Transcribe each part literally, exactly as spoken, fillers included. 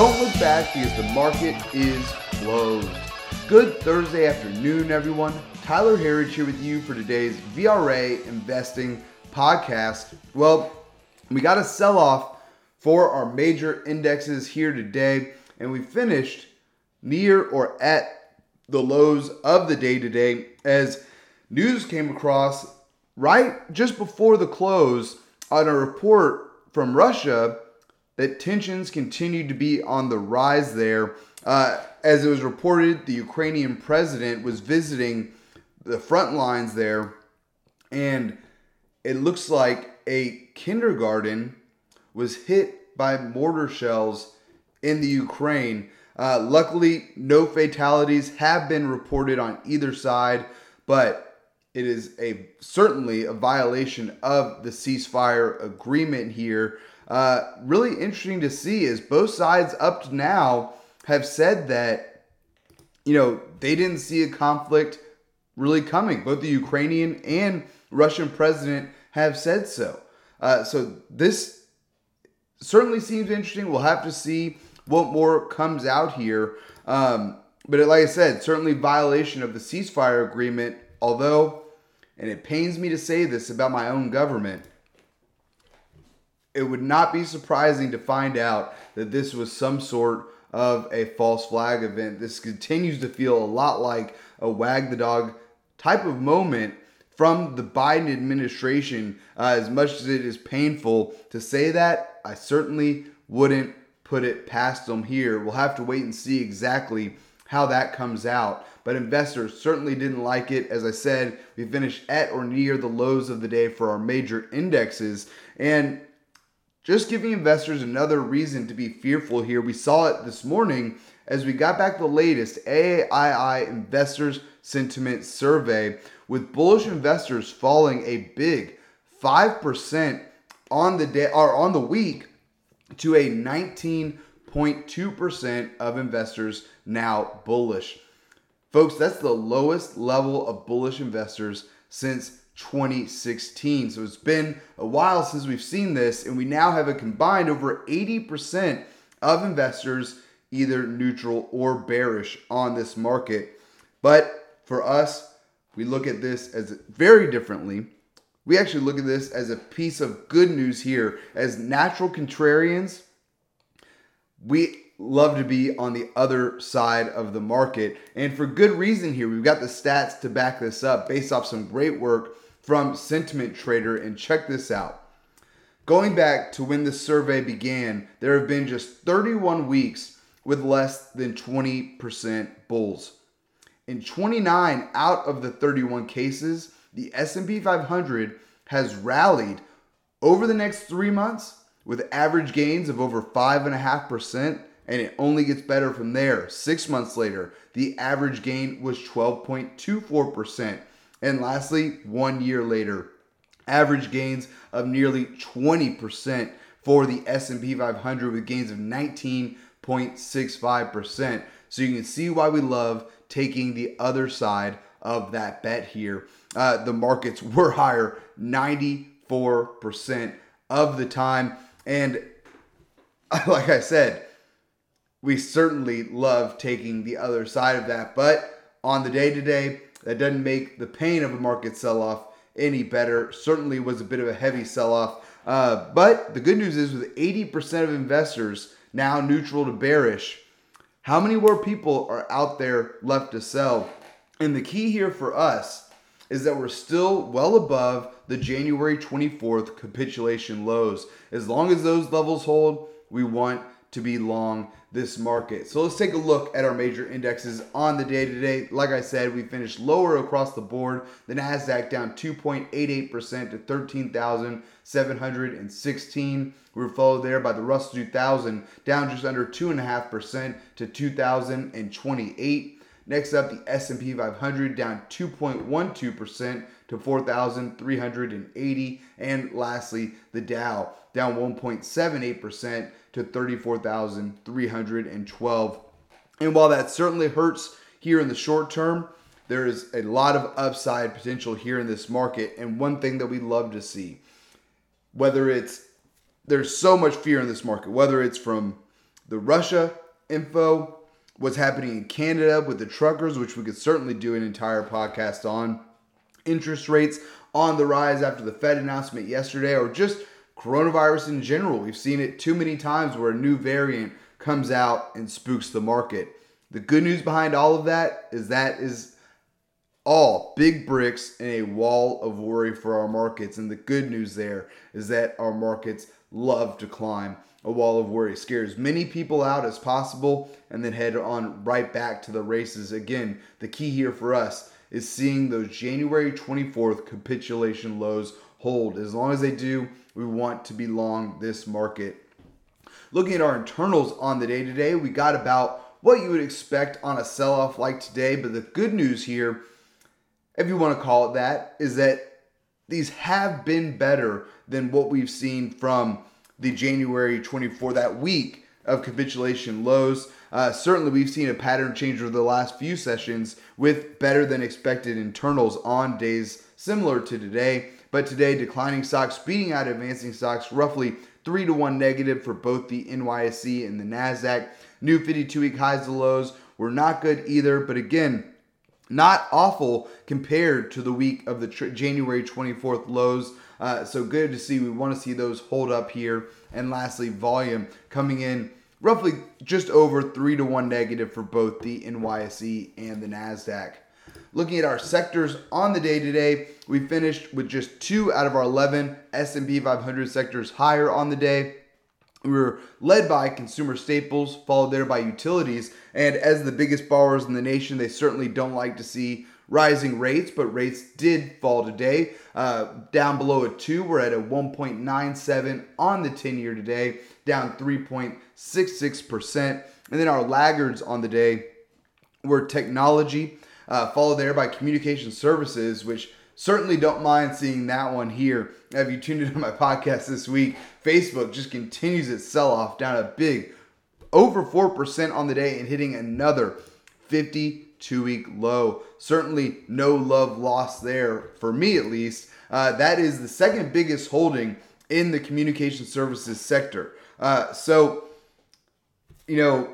Don't look back because the market is closed. Good Thursday afternoon, everyone. Tyler Heritage here with you for today's V R A Investing Podcast. Well, we got a sell-off for our major indexes here today, and we finished near or at the lows of the day today as news came across right just before the close on a report from Russia that tensions continued to be on the rise there. Uh, as it was reported, the Ukrainian president was visiting the front lines there, and it looks like a kindergarten was hit by mortar shells in the Ukraine. Uh, luckily, no fatalities have been reported on either side, but it is a certainly a violation of the ceasefire agreement here. Uh, really interesting to see is both sides up to now have said that, you know, they didn't see a conflict really coming. Both the Ukrainian and Russian president have said so. Uh, so this certainly seems interesting. We'll have to see what more comes out here. Um, but like I said, certainly violation of the ceasefire agreement, although, and it pains me to say this about my own government, it would not be surprising to find out that this was some sort of a false flag event. This continues to feel a lot like a wag the dog type of moment from the Biden administration. Uh, as much as it is painful to say that, I certainly wouldn't put it past them here. We'll have to wait and see exactly how that comes out. But investors certainly didn't like it. As I said, we finished at or near the lows of the day for our major indexes. And just giving investors another reason to be fearful here. We saw it this morning as we got back the latest A A I I Investors Sentiment Survey, with bullish investors falling a big five percent on the day or on the week to a nineteen point two percent of investors now bullish. Folks, that's the lowest level of bullish investors since twenty sixteen. So it's been a while since we've seen this, and we now have a combined over eighty percent of investors either neutral or bearish on this market. But for us, we look at this as very differently. We actually look at this as a piece of good news here. As natural contrarians, we love to be on the other side of the market, and for good reason here. We've got the stats to back this up based off some great work from Sentiment Trader, and check this out. Going back to when the survey began, there have been just thirty-one weeks with less than twenty percent bulls. In twenty-nine out of the thirty-one cases, the S and P five hundred has rallied over the next three months with average gains of over five point five percent, and it only gets better from there. Six months later, the average gain was twelve point two four percent. And lastly, one year later, average gains of nearly twenty percent for the S and P five hundred with gains of nineteen point six five percent. So you can see why we love taking the other side of that bet here. Uh, the markets were higher ninety-four percent of the time. And like I said, we certainly love taking the other side of that. But on the day to day, that doesn't make the pain of a market sell-off any better. Certainly was a bit of a heavy sell-off. Uh, but the good news is with eighty percent of investors now neutral to bearish, how many more people are out there left to sell? And the key here for us is that we're still well above the January twenty-fourth capitulation lows. As long as those levels hold, we want to be long this market. So let's take a look at our major indexes on the day today. Like I said, we finished lower across the board. The Nasdaq down two point eight eight percent to thirteen thousand seven hundred sixteen. We were followed there by the Russell two thousand down just under two point five percent to two thousand twenty-eight. Next up, the S and P five hundred down two point one two percent to four thousand three hundred eighty. And lastly, the Dow down one point seven eight percent to thirty-four thousand three hundred twelve. And while that certainly hurts here in the short term, there is a lot of upside potential here in this market. And one thing that we love to see, whether it's, there's so much fear in this market, whether it's from the Russia info, what's happening in Canada with the truckers, which we could certainly do an entire podcast on, interest rates on the rise after the Fed announcement yesterday, or just coronavirus in general. We've seen it too many times where a new variant comes out and spooks the market. The good news behind all of that is that is all big bricks in a wall of worry for our markets. And the good news there is that our markets love to climb a wall of worry, scare as many people out as possible, and then head on right back to the races. Again, the key here for us is seeing those January twenty-fourth capitulation lows hold. As long as they do, we want to be long this market. Looking at our internals on the day today, we got about what you would expect on a sell-off like today. But the good news here, if you want to call it that, is that these have been better than what we've seen from the January twenty-fourth, that week of capitulation lows. Uh, certainly, we've seen a pattern change over the last few sessions with better than expected internals on days similar to today. But today, declining stocks beating out advancing stocks, roughly three to one negative for both the N Y S E and the Nasdaq. New fifty-two week highs to lows were not good either, but again, not awful compared to the week of the tr- January twenty-fourth lows. Uh, so good to see. We want to see those hold up here. And lastly, volume coming in roughly just over three to one negative for both the N Y S E and the Nasdaq. Looking at our sectors on the day today, we finished with just two out of our eleven S and P five hundred sectors higher on the day. We were led by consumer staples, followed there by utilities. And as the biggest borrowers in the nation, they certainly don't like to see rising rates, but rates did fall today. Uh, down below a two, we're at a one point nine seven on the ten-year today, down three point six six percent. And then our laggards on the day were technology, Uh, followed there by communication services, which certainly don't mind seeing that one here. If you tuned into my podcast this week, Facebook just continues its sell-off down a big over four percent on the day and hitting another fifty-two week low. Certainly no love lost there, for me at least. Uh, that is the second biggest holding in the communication services sector. Uh, so, you know,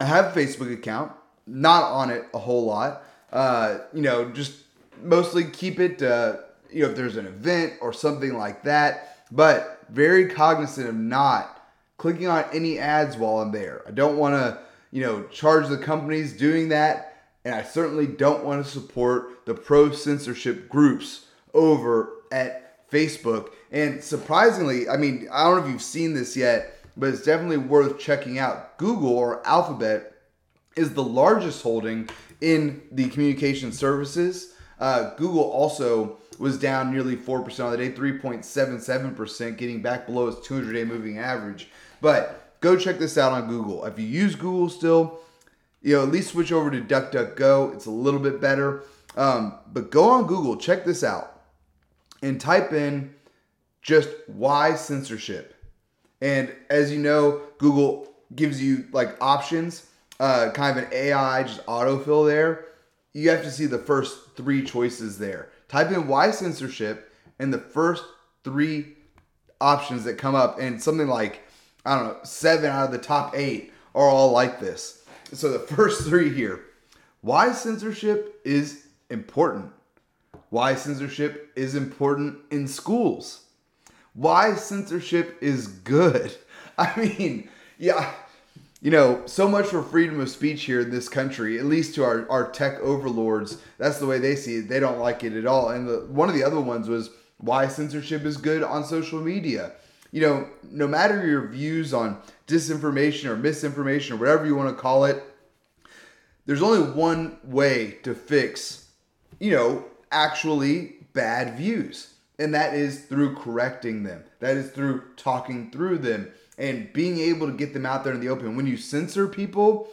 I have a Facebook account. Not on it a whole lot, uh, you know, just mostly keep it, uh, you know, if there's an event or something like that, but very cognizant of not clicking on any ads while I'm there. I don't want to, you know, charge the companies doing that. And I certainly don't want to support the pro censorship groups over at Facebook. And surprisingly, I mean, I don't know if you've seen this yet, but it's definitely worth checking out. Google or Alphabet is the largest holding in the communication services. Uh, Google also was down nearly four percent on the day, three point seven seven percent, getting back below its two hundred day moving average. But go check this out on Google. If you use Google still, you know, at least switch over to DuckDuckGo. It's a little bit better. Um, but go on Google, check this out, and type in just why censorship. And as you know, Google gives you like options. Uh, kind of an A I, just autofill there. You have to see the first three choices there. Type in why censorship and the first three options that come up, and something like, I don't know, seven out of the top eight are all like this. So the first three here, why censorship is important. Why censorship is important in schools. Why censorship is good. I mean, yeah. You know, so much for freedom of speech here in this country, at least to our, our tech overlords. That's the way they see it. They don't like it at all. And the, one of the other ones was why censorship is good on social media. You know, no matter your views on disinformation or misinformation or whatever you want to call it, there's only one way to fix, you know, actually bad views. And that is through correcting them. That is through talking through them and being able to get them out there in the open. When you censor people,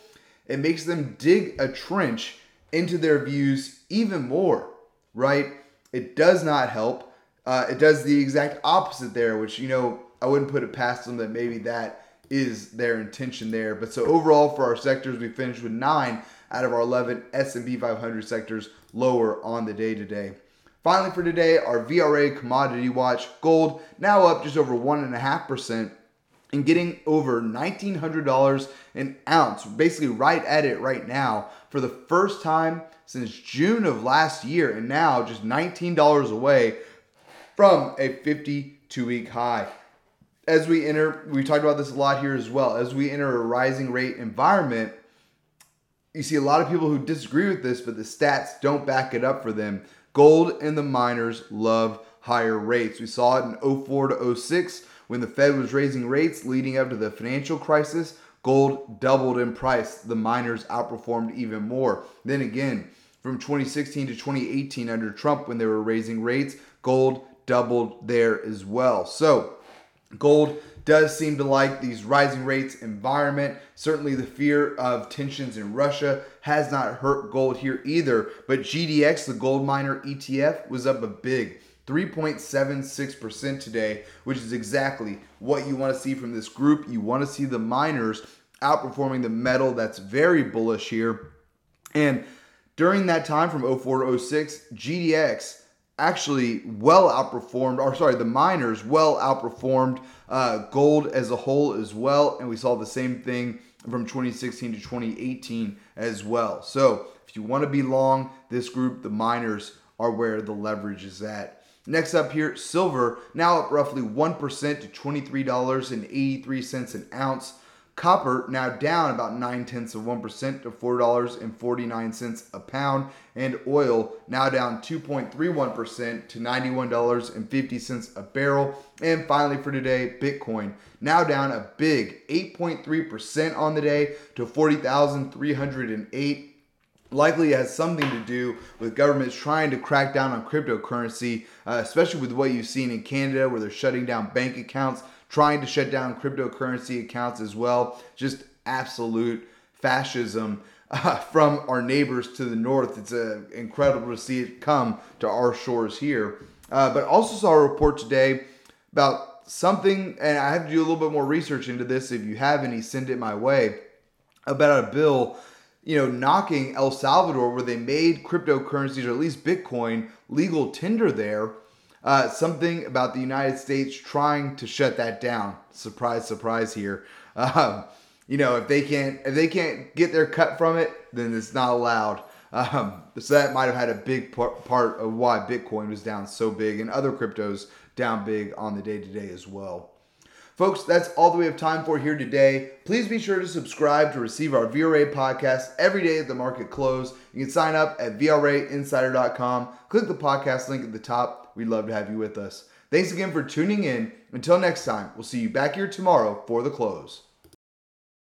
it makes them dig a trench into their views even more, right? It does not help. Uh, it does the exact opposite there, which, you know, I wouldn't put it past them that maybe that is their intention there. But so overall for our sectors, we finished with nine out of our eleven S and P five hundred sectors lower on the day today. Finally for today, our V R A commodity watch, gold, now up just over one and a half percent. and getting over nineteen hundred dollars an ounce, basically right at it right now for the first time since June of last year, and now just nineteen dollars away from a fifty-two week high. As we enter, we talked about this a lot here as well, as we enter a rising rate environment, you see a lot of people who disagree with this, but the stats don't back it up for them. Gold and the miners love higher rates. We saw it in oh four to oh six when the Fed was raising rates leading up to the financial crisis. Gold doubled in price. The miners outperformed even more. Then again, from twenty sixteen to twenty eighteen under Trump when they were raising rates, gold doubled there as well. So gold does seem to like these rising rates environment. Certainly the fear of tensions in Russia has not hurt gold here either. But G D X, the gold miner E T F, was up a big three point seven six percent today, which is exactly what you want to see from this group. You want to see the miners outperforming the metal that's very bullish here. And during that time from oh four to oh six, G D X actually well outperformed, or sorry, the miners well outperformed uh, gold as a whole as well. And we saw the same thing from twenty sixteen to twenty eighteen as well. So if you want to be long this group, the miners are where the leverage is at. Next up here, silver, now up roughly one percent to twenty-three dollars and eighty-three cents an ounce. Copper now down about nine tenths of one percent to four dollars and forty-nine cents a pound. And oil now down two point three one percent to ninety-one dollars and fifty cents a barrel. And finally for today, Bitcoin now down a big eight point three percent on the day to forty thousand three hundred eight. Likely has something to do with governments trying to crack down on cryptocurrency, uh, especially with what you've seen in Canada where they're shutting down bank accounts, trying to shut down cryptocurrency accounts as well. Just absolute fascism uh, from our neighbors to the north. It's uh, incredible to see it come to our shores here. Uh, but also saw a report today about something, and I have to do a little bit more research into this. If you have any, send it my way, about a bill, you know, knocking El Salvador where they made cryptocurrencies, or at least Bitcoin, legal tender there. Uh, something about the United States trying to shut that down. Surprise, surprise here. Um, you know, if they can't if they can't get their cut from it, then it's not allowed. Um, so that might have had a big part of why Bitcoin was down so big and other cryptos down big on the day to day as well. Folks, that's all that we have time for here today. Please be sure to subscribe to receive our V R A podcast every day at the market close. You can sign up at V R A insider dot com. Click the podcast link at the top. We'd love to have you with us. Thanks again for tuning in. Until next time, we'll see you back here tomorrow for the close.